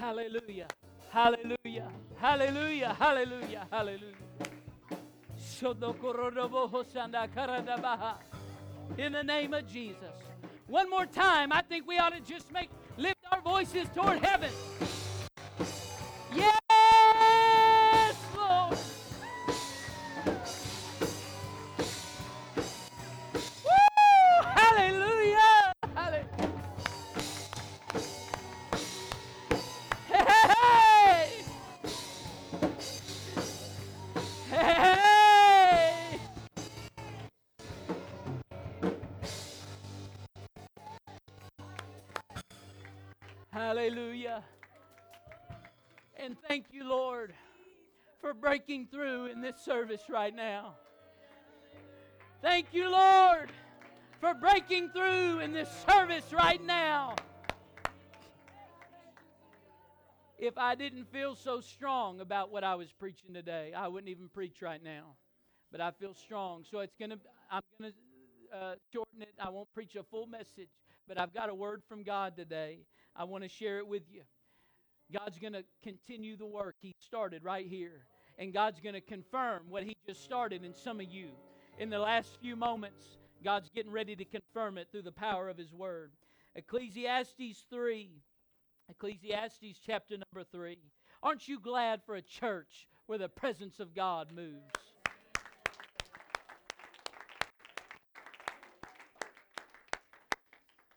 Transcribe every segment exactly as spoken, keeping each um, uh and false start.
Hallelujah. Hallelujah. Hallelujah. Hallelujah. Hallelujah. In the name of Jesus. One more time, I think we ought to just make lift our voices toward heaven. Yes, Lord. Woo! Hallelujah. Hallelujah. Hey, hey, hey. Hey, hey. Hallelujah. And thank you, Lord, for breaking through in this service right now. Thank you, Lord, for breaking through in this service right now. If I didn't feel so strong about what I was preaching today, I wouldn't even preach right now. But I feel strong, so it's gonna. I'm gonna uh, shorten it. I won't preach a full message, but I've got a word from God today. I want to share it with you. God's going to continue the work He started right here. And God's going to confirm what He just started in some of you. In the last few moments, God's getting ready to confirm it through the power of His Word. Ecclesiastes three. Ecclesiastes chapter number three. Aren't you glad for a church where the presence of God moves?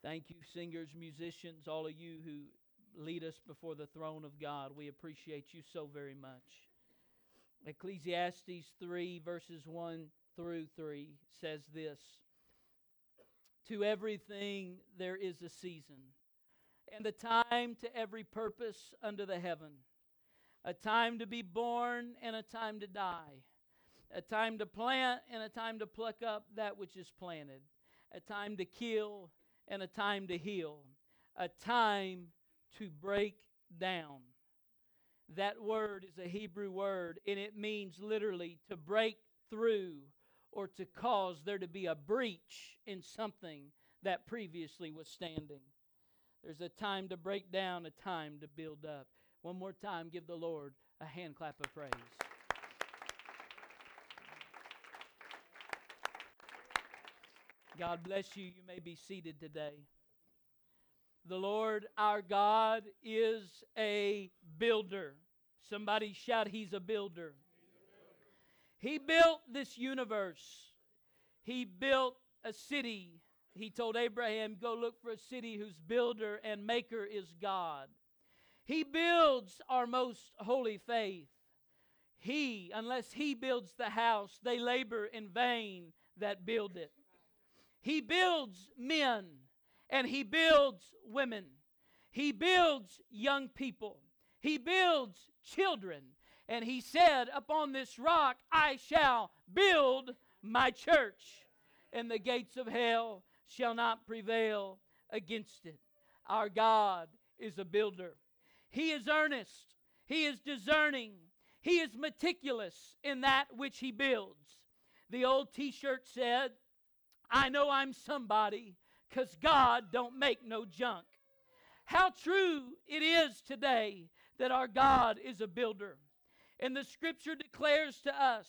Thank you, singers, musicians, all of you who lead us before the throne of God. We appreciate you so very much. Ecclesiastes three, verses one through three says this. To everything there is a season, and a time to every purpose under the heaven. A time to be born and a time to die. A time to plant and a time to pluck up that which is planted. A time to kill and a time to heal, a time to break down. That word is a Hebrew word, and it means literally to break through or to cause there to be a breach in something that previously was standing. There's a time to break down, a time to build up. One more time, give the Lord a hand clap of praise. God bless you. You may be seated today. The Lord our God is a builder. Somebody shout, He's a builder. He's a builder. He built this universe. He built a city. He told Abraham, go look for a city whose builder and maker is God. He builds our most holy faith. He, unless He builds the house, they labor in vain that build it. He builds men, and He builds women. He builds young people. He builds children. And He said, upon this rock I shall build my church, and the gates of hell shall not prevail against it. Our God is a builder. He is earnest. He is discerning. He is meticulous in that which He builds. The old T-shirt said, I know I'm somebody because God don't make no junk. How true it is today that our God is a builder. And the scripture declares to us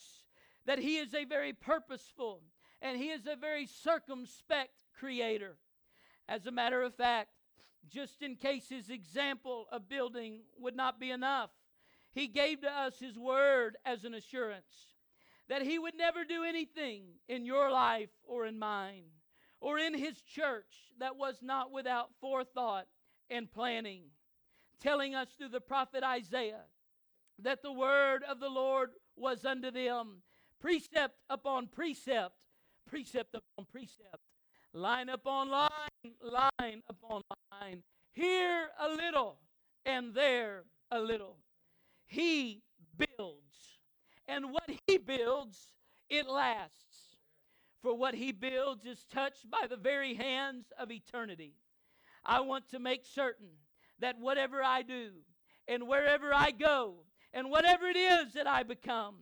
that He is a very purposeful and He is a very circumspect creator. As a matter of fact, just in case His example of building would not be enough, He gave to us His word as an assurance that He would never do anything in your life or in mine or in His church that was not without forethought and planning, telling us through the prophet Isaiah that the word of the Lord was unto them, precept upon precept, precept upon precept, line upon line, line upon line, here a little and there a little. He builds. And what He builds, it lasts. For what He builds is touched by the very hands of eternity. I want to make certain that whatever I do, and wherever I go, and whatever it is that I become,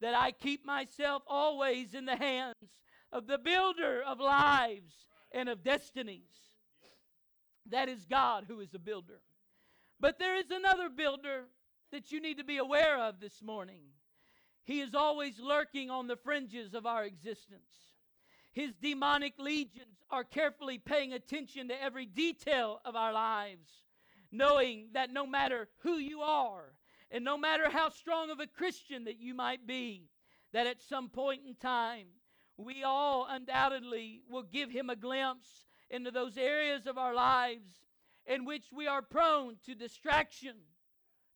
that I keep myself always in the hands of the builder of lives and of destinies. That is God who is a builder. But there is another builder that you need to be aware of this morning. He is always lurking on the fringes of our existence. His demonic legions are carefully paying attention to every detail of our lives, knowing that no matter who you are, and no matter how strong of a Christian that you might be, that at some point in time, we all undoubtedly will give him a glimpse into those areas of our lives in which we are prone to distraction,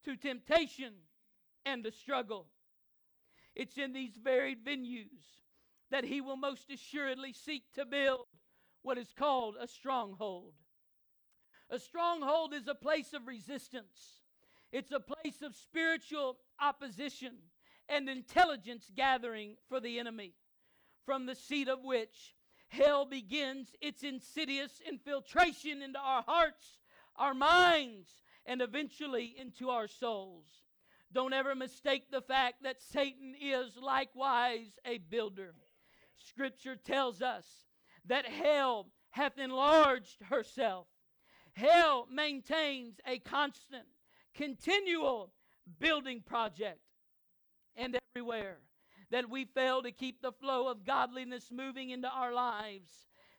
to temptation, and to struggle. It's in these varied venues that he will most assuredly seek to build what is called a stronghold. A stronghold is a place of resistance. It's a place of spiritual opposition and intelligence gathering for the enemy, from the seat of which hell begins its insidious infiltration into our hearts, our minds, and eventually into our souls. Don't ever mistake the fact that Satan is likewise a builder. Scripture tells us that hell hath enlarged herself. Hell maintains a constant, continual building project. And everywhere that we fail to keep the flow of godliness moving into our lives,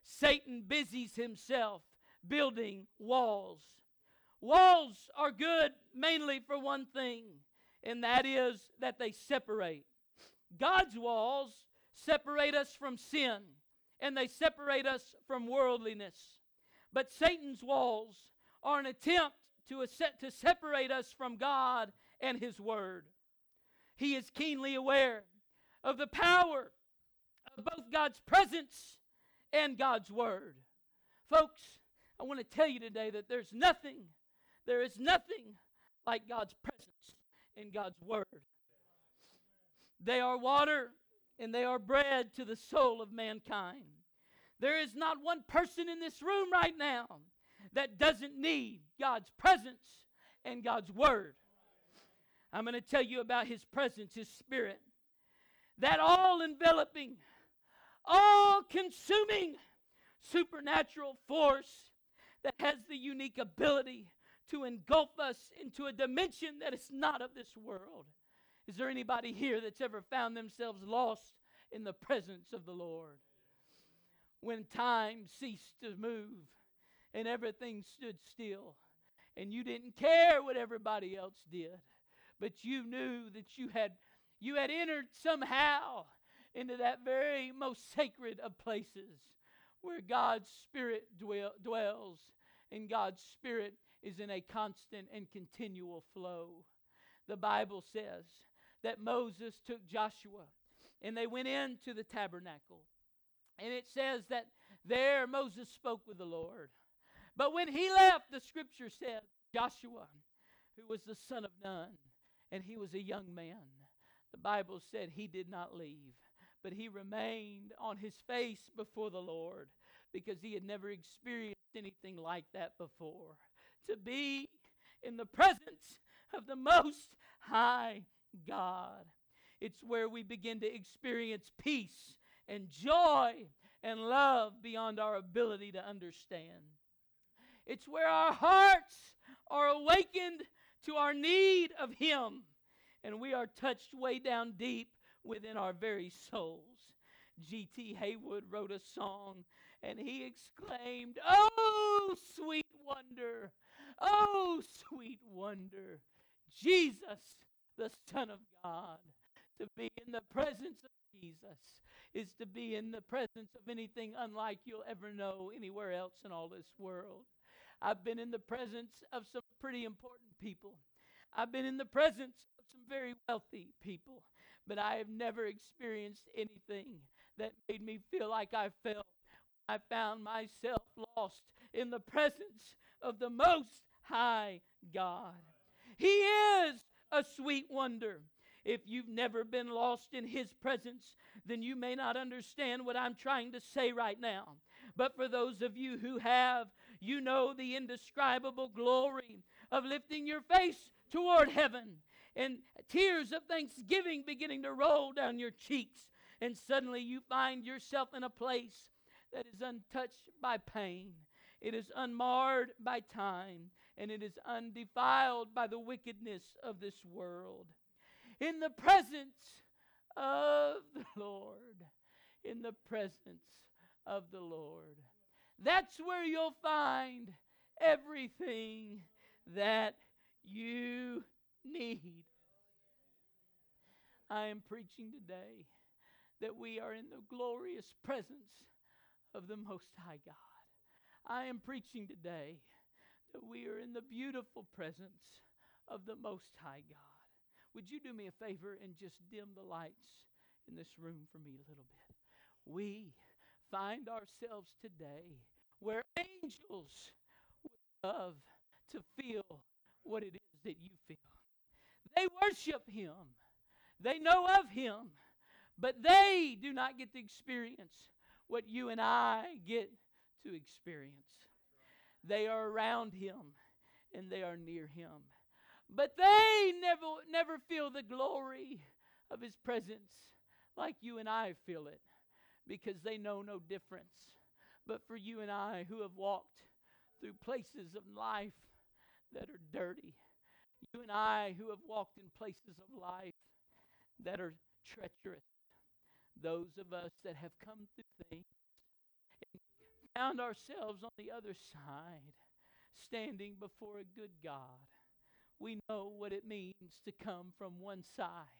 Satan busies himself building walls. Walls are good mainly for one thing, and that is that they separate. God's walls separate us from sin, and they separate us from worldliness. But Satan's walls are an attempt to, to separate us from God and His Word. He is keenly aware of the power of both God's presence and God's Word. Folks, I want to tell you today that there's nothing, there is nothing like God's presence and God's Word. They are water and they are bread to the soul of mankind. There is not one person in this room right now that doesn't need God's presence and God's Word. I'm going to tell you about His presence, His Spirit. That all-enveloping, all-consuming supernatural force that has the unique ability to engulf us into a dimension that is not of this world. Is there anybody here that's ever found themselves lost in the presence of the Lord? When time ceased to move and everything stood still, and you didn't care what everybody else did, but you knew that you had you had entered somehow into that very most sacred of places where God's Spirit dwell, dwells, and God's Spirit is in a constant and continual flow. The Bible says that Moses took Joshua, and they went into the tabernacle. And it says that there Moses spoke with the Lord. But when he left, the Scripture said, Joshua, who was the son of Nun, and he was a young man. The Bible said he did not leave, but he remained on his face before the Lord because he had never experienced anything like that before. To be in the presence of the Most High God. It's where we begin to experience peace and joy and love beyond our ability to understand. It's where our hearts are awakened to our need of Him, and we are touched way down deep within our very souls. G T Haywood wrote a song, and he exclaimed, "Oh, sweet wonder, oh, sweet wonder, Jesus, the Son of God." To be in the presence of Jesus is to be in the presence of anything unlike you'll ever know anywhere else in all this world. I've been in the presence of some pretty important people. I've been in the presence of some very wealthy people, but I have never experienced anything that made me feel like I felt when I found myself lost in the presence of the Most High God. He is a sweet wonder. If you've never been lost in His presence, then you may not understand what I'm trying to say right now. But for those of you who have, you know the indescribable glory of lifting your face toward heaven and tears of thanksgiving beginning to roll down your cheeks. And suddenly you find yourself in a place that is untouched by pain. It is unmarred by time. and it is undefiled by the wickedness of this world. In the presence of the Lord, in the presence of the Lord, that's where you'll find everything that you need. I am preaching today that we are in the glorious presence of the Most High God. I am preaching today that we are in the beautiful presence of the Most High God. Would you do me a favor and just dim the lights in this room for me a little bit? We find ourselves today where angels would love to feel what it is that you feel. They worship Him. They know of Him. But they do not get to experience what you and I get to experience. They are around Him and they are near Him. But they never, never feel the glory of His presence like you and I feel it, because they know no difference. But for you and I who have walked through places of life that are dirty, you and I who have walked in places of life that are treacherous, those of us that have come through things and found ourselves on the other side, standing before a good God, we know what it means to come from one side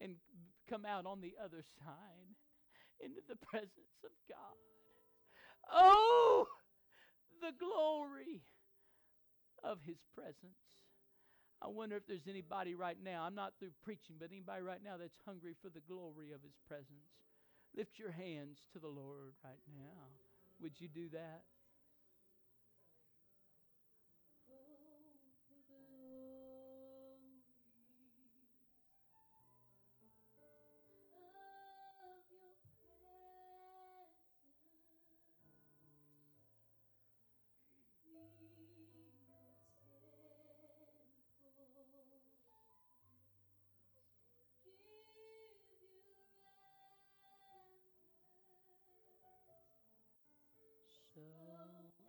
and come out on the other side into the presence of God. Oh, the glory of His presence. I wonder if there's anybody right now, I'm not through preaching, but anybody right now that's hungry for the glory of His presence. Lift your hands to the Lord right now. Would you do that? So I rise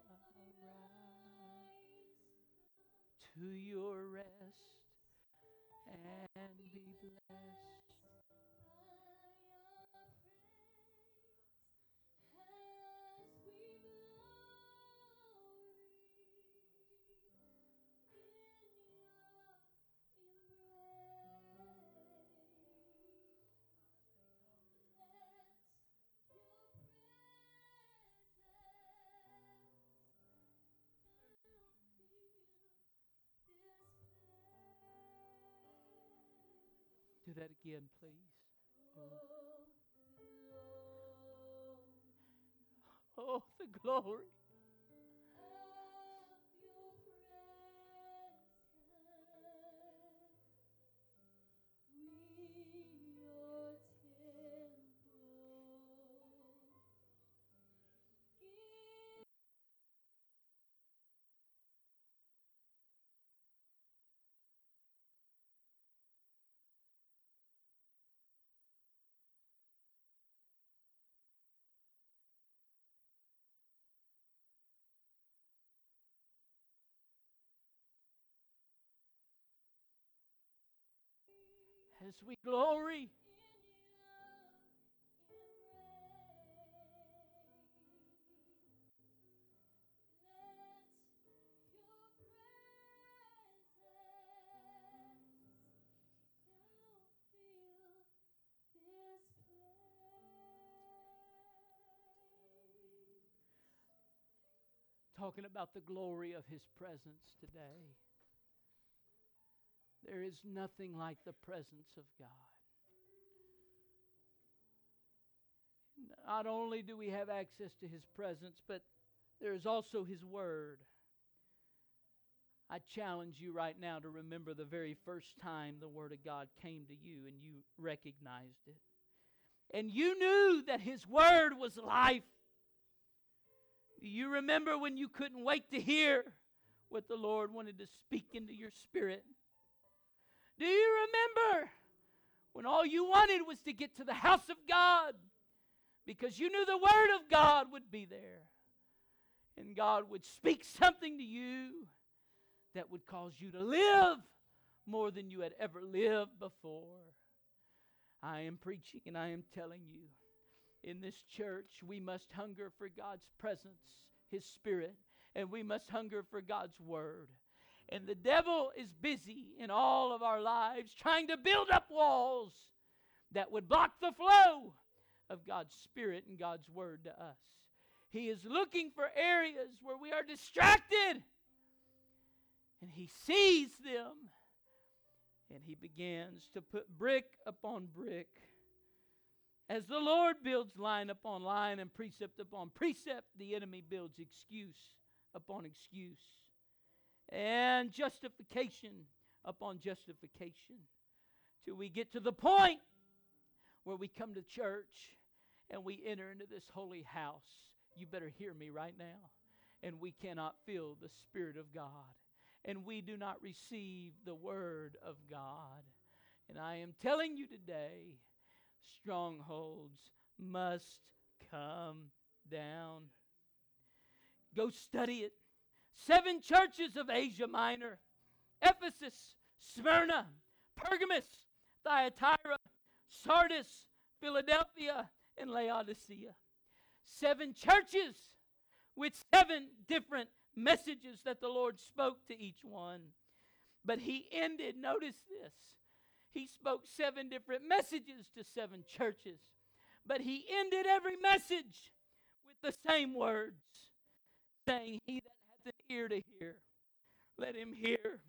to your rest and be blessed. Do that again, please. Oh, oh the glory. As we glory talking about the glory of His presence today. There is nothing like the presence of God. Not only do we have access to His presence, but there is also His Word. I challenge you right now to remember the very first time the Word of God came to you and you recognized it. And you knew that His Word was life. Do you remember when you couldn't wait to hear what the Lord wanted to speak into your spirit? Do you remember when all you wanted was to get to the house of God because you knew the Word of God would be there and God would speak something to you that would cause you to live more than you had ever lived before. I am preaching and I am telling you, in this church, we must hunger for God's presence, His Spirit, and we must hunger for God's Word. And the devil is busy in all of our lives trying to build up walls that would block the flow of God's Spirit and God's Word to us. He is looking for areas where we are distracted, and he sees them, and he begins to put brick upon brick. As the Lord builds line upon line and precept upon precept, the enemy builds excuse upon excuse and justification upon justification, till we get to the point where we come to church and we enter into this holy house. You better hear me right now. And we cannot feel the Spirit of God, and we do not receive the Word of God. And I am telling you today, strongholds must come down. Go study it. Seven churches of Asia Minor: Ephesus, Smyrna, Pergamus, Thyatira, Sardis, Philadelphia, and Laodicea. Seven churches with seven different messages that the Lord spoke to each one. But he ended, notice this, he spoke seven different messages to seven churches, but he ended every message with the same words, saying, "He that hath an ear to hear, let him hear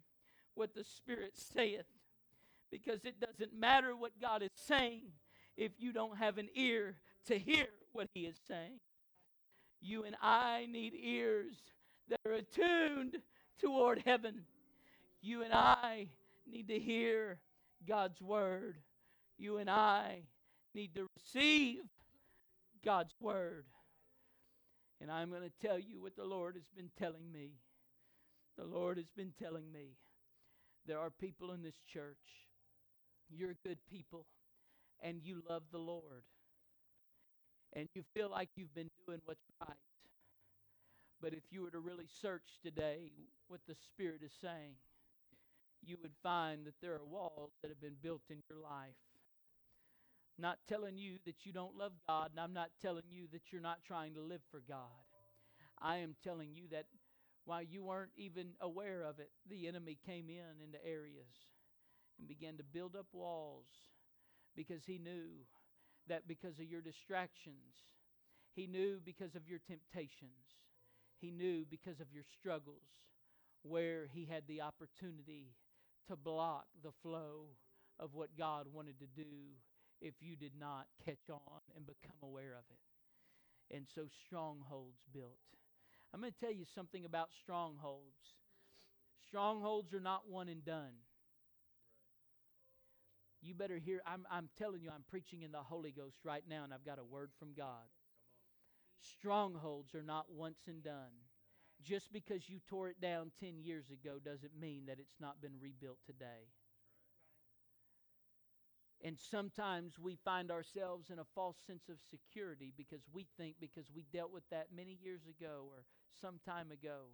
what the Spirit saith." Because it doesn't matter what God is saying if you don't have an ear to hear what He is saying. You and I need ears that are attuned toward heaven. You and I need to hear God's Word. You and I need to receive God's Word. And I'm going to tell you what the Lord has been telling me. The Lord has been telling me. There are people in this church. You're good people, and you love the Lord, and you feel like you've been doing what's right. But if you were to really search today what the Spirit is saying, you would find that there are walls that have been built in your life. I'm not telling you that you don't love God, and I'm not telling you that you're not trying to live for God. I am telling you that while you weren't even aware of it, the enemy came in into areas and began to build up walls, because he knew that because of your distractions, he knew because of your temptations, he knew because of your struggles, where he had the opportunity to block the flow of what God wanted to do if you did not catch on and become aware of it. And so strongholds built. I'm going to tell you something about strongholds. Strongholds are not one and done. You better hear, I'm, I'm telling you, I'm preaching in the Holy Ghost right now, and I've got a word from God. Strongholds are not once and done. Just because you tore it down ten years ago doesn't mean that it's not been rebuilt today. And sometimes we find ourselves in a false sense of security because we think because we dealt with that many years ago or some time ago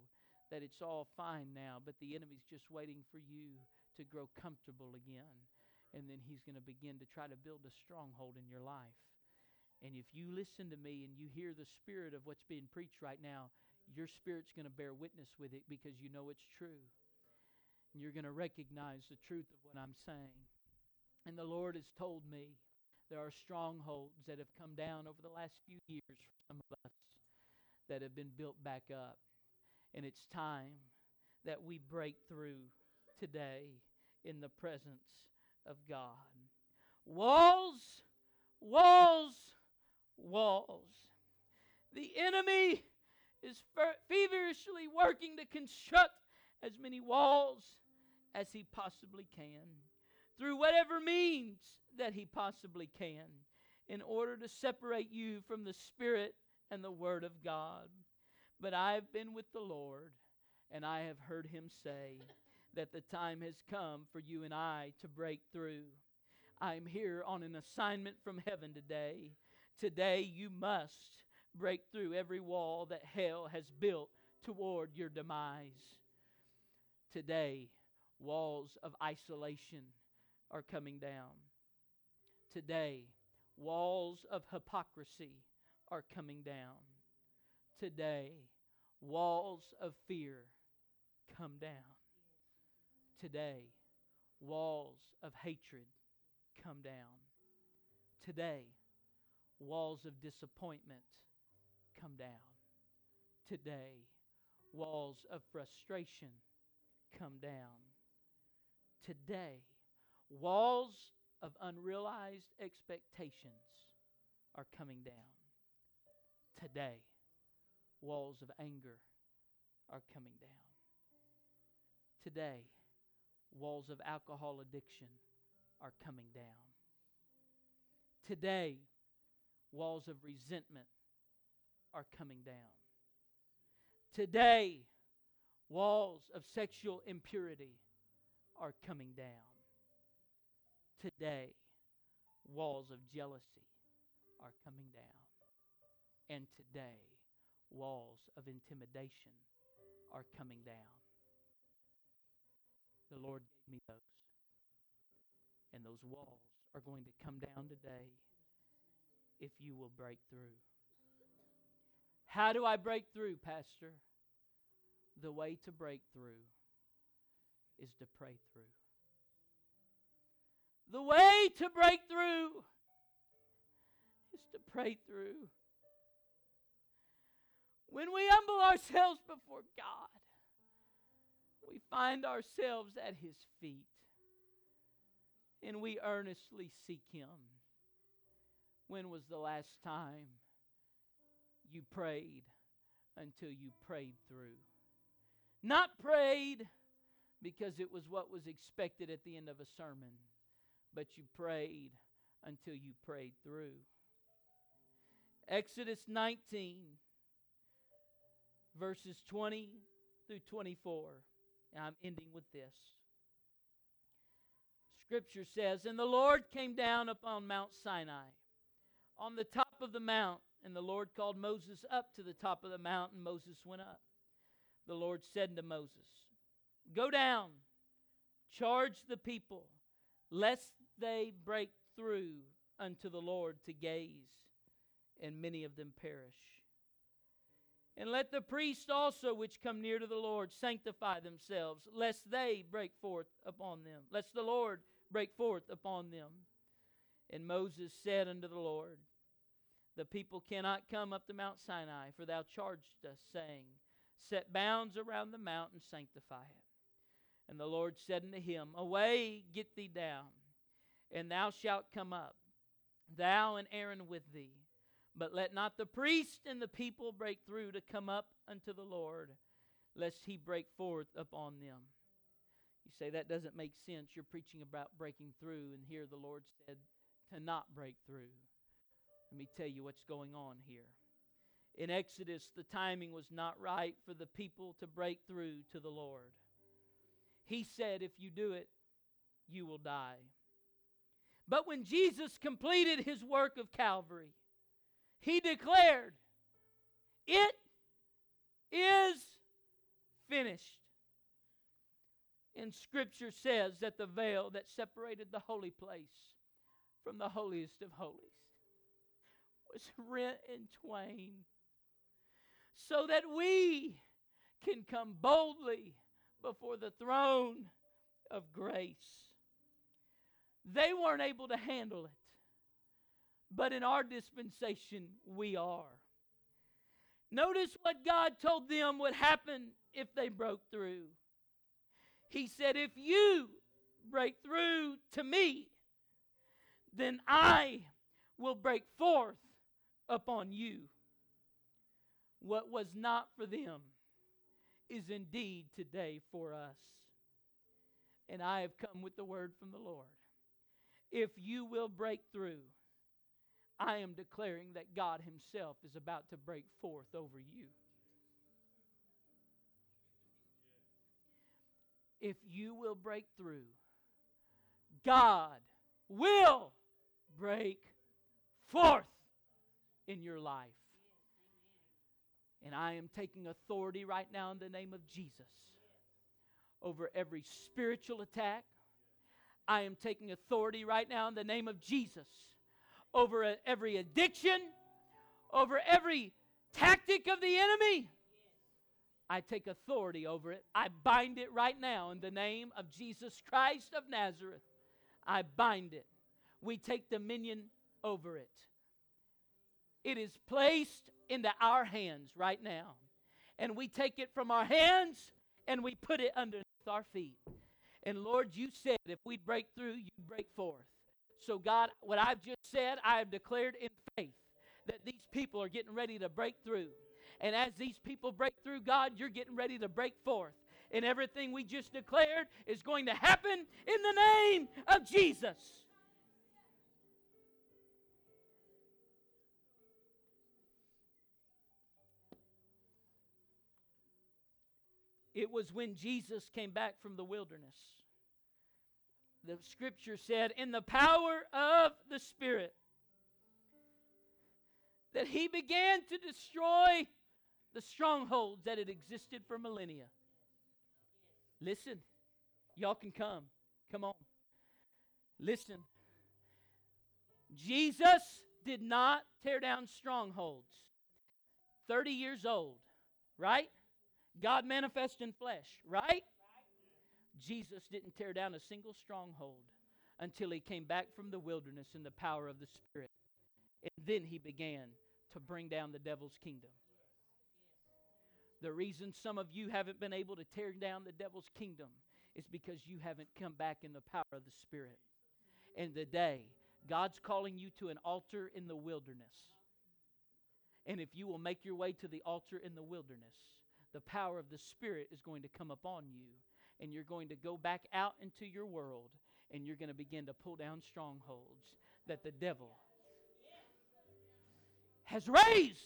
that it's all fine now, but the enemy's just waiting for you to grow comfortable again. And then he's going to begin to try to build a stronghold in your life. And if you listen to me and you hear the spirit of what's being preached right now, your spirit's going to bear witness with it because you know it's true. And you're going to recognize the truth of what I'm saying. And the Lord has told me there are strongholds that have come down over the last few years for some of us that have been built back up. And it's time that we break through today in the presence of God. Walls, walls, walls. The enemy is fer- feverishly working to construct as many walls as he possibly can, through whatever means that he possibly can, in order to separate you from the Spirit and the Word of God. But I've been with the Lord, and I have heard Him say that the time has come for you and I to break through. I'm here on an assignment from heaven today. Today you must break through every wall that hell has built toward your demise. Today, walls of isolation are coming down. Today, walls of hypocrisy are coming down. Today, walls of fear come down. Today, walls of hatred come down. Today, walls of disappointment come down. Today, walls of frustration come down. Today, walls of unrealized expectations are coming down. Today, walls of anger are coming down. Today, walls of alcohol addiction are coming down. Today, walls of resentment are coming down. Today, walls of sexual impurity are coming down. Today, walls of jealousy are coming down. And today, walls of intimidation are coming down. The Lord gave me those. And those walls are going to come down today if you will break through. How do I break through, Pastor? The way to break through is to pray through. The way to break through is to pray through. When we humble ourselves before God, we find ourselves at His feet, and we earnestly seek Him. When was the last time you prayed until you prayed through? Not prayed because it was what was expected at the end of a sermon, but you prayed until you prayed through. Exodus nineteen, verses twenty through twenty-four. And I'm ending with this. Scripture says, "And the Lord came down upon Mount Sinai, on the top of the mount. And the Lord called Moses up to the top of the mount, and Moses went up. The Lord said to Moses, 'Go down, charge the people, lest they break through unto the Lord to gaze, and many of them perish. And let the priests also which come near to the Lord sanctify themselves, lest they break forth upon them, lest the Lord break forth upon them.' And Moses said unto the Lord, 'The people cannot come up to Mount Sinai, for thou charged us, saying, Set bounds around the mount and sanctify it.' And the Lord said unto him, 'Away, get thee down, and thou shalt come up, thou and Aaron with thee. But let not the priest and the people break through to come up unto the Lord, lest he break forth upon them.'" You say, that doesn't make sense. You're preaching about breaking through, and here the Lord said to not break through. Let me tell you what's going on here. In Exodus, the timing was not right for the people to break through to the Lord. He said, if you do it, you will die. But when Jesus completed His work of Calvary, He declared, "It is finished." And Scripture says that the veil that separated the holy place from the holiest of holies was rent in twain, so that we can come boldly before the throne of grace. They weren't able to handle it, but in our dispensation, we are. Notice what God told them would happen if they broke through. He said, "If you break through to me, then I will break forth upon you." What was not for them is indeed today for us. And I have come with the word from the Lord. If you will break through, I am declaring that God Himself is about to break forth over you. If you will break through, God will break forth in your life. And I am taking authority right now in the name of Jesus over every spiritual attack. I am taking authority right now in the name of Jesus over a, every addiction, over every tactic of the enemy. I take authority over it. I bind it right now in the name of Jesus Christ of Nazareth. I bind it. We take dominion over it. It is placed into our hands right now. And we take it from our hands and we put it underneath our feet. And Lord, you said if we break through, you break forth. So God, what I've just said, I have declared in faith that these people are getting ready to break through. And as these people break through, God, you're getting ready to break forth. And everything we just declared is going to happen in the name of Jesus. It was when Jesus came back from the wilderness. The scripture said, in the power of the Spirit, that he began to destroy the strongholds that had existed for millennia. Listen, y'all can come. Come on. Listen. Jesus did not tear down strongholds. thirty years old, right? God manifest in flesh, right? Jesus didn't tear down a single stronghold until he came back from the wilderness in the power of the Spirit. And then he began to bring down the devil's kingdom. The reason some of you haven't been able to tear down the devil's kingdom is because you haven't come back in the power of the Spirit. And today, God's calling you to an altar in the wilderness. And if you will make your way to the altar in the wilderness, the power of the Spirit is going to come upon you. And you're going to go back out into your world. And you're going to begin to pull down strongholds that the devil has raised.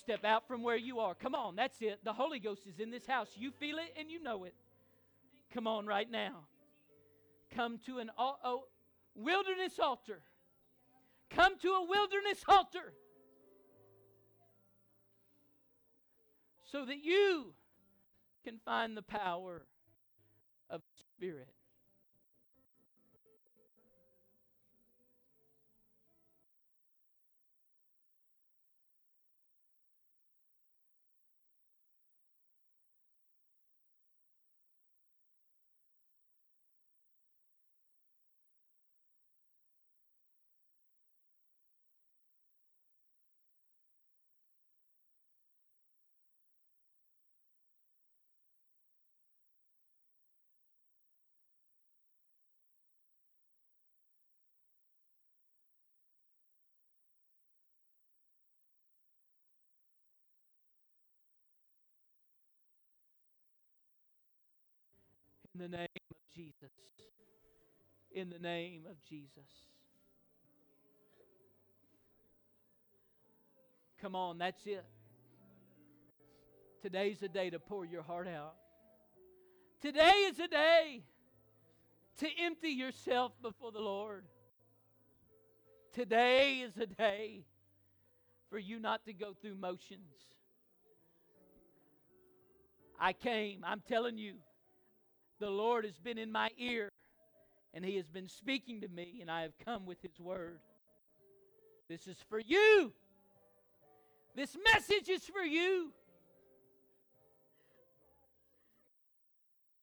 Step out from where you are. Come on, that's it. The Holy Ghost is in this house. You feel it and you know it. Come on right now. Come to an al- oh, wilderness altar. Come to a wilderness altar. So that you can find the power of the Spirit. In the name of Jesus. In the name of Jesus. Come on, that's it. Today's a day to pour your heart out. Today is a day to empty yourself before the Lord. Today is a day for you not to go through motions. I came, I'm telling you. The Lord has been in my ear, and he has been speaking to me, and I have come with his word. This is for you. This message is for you.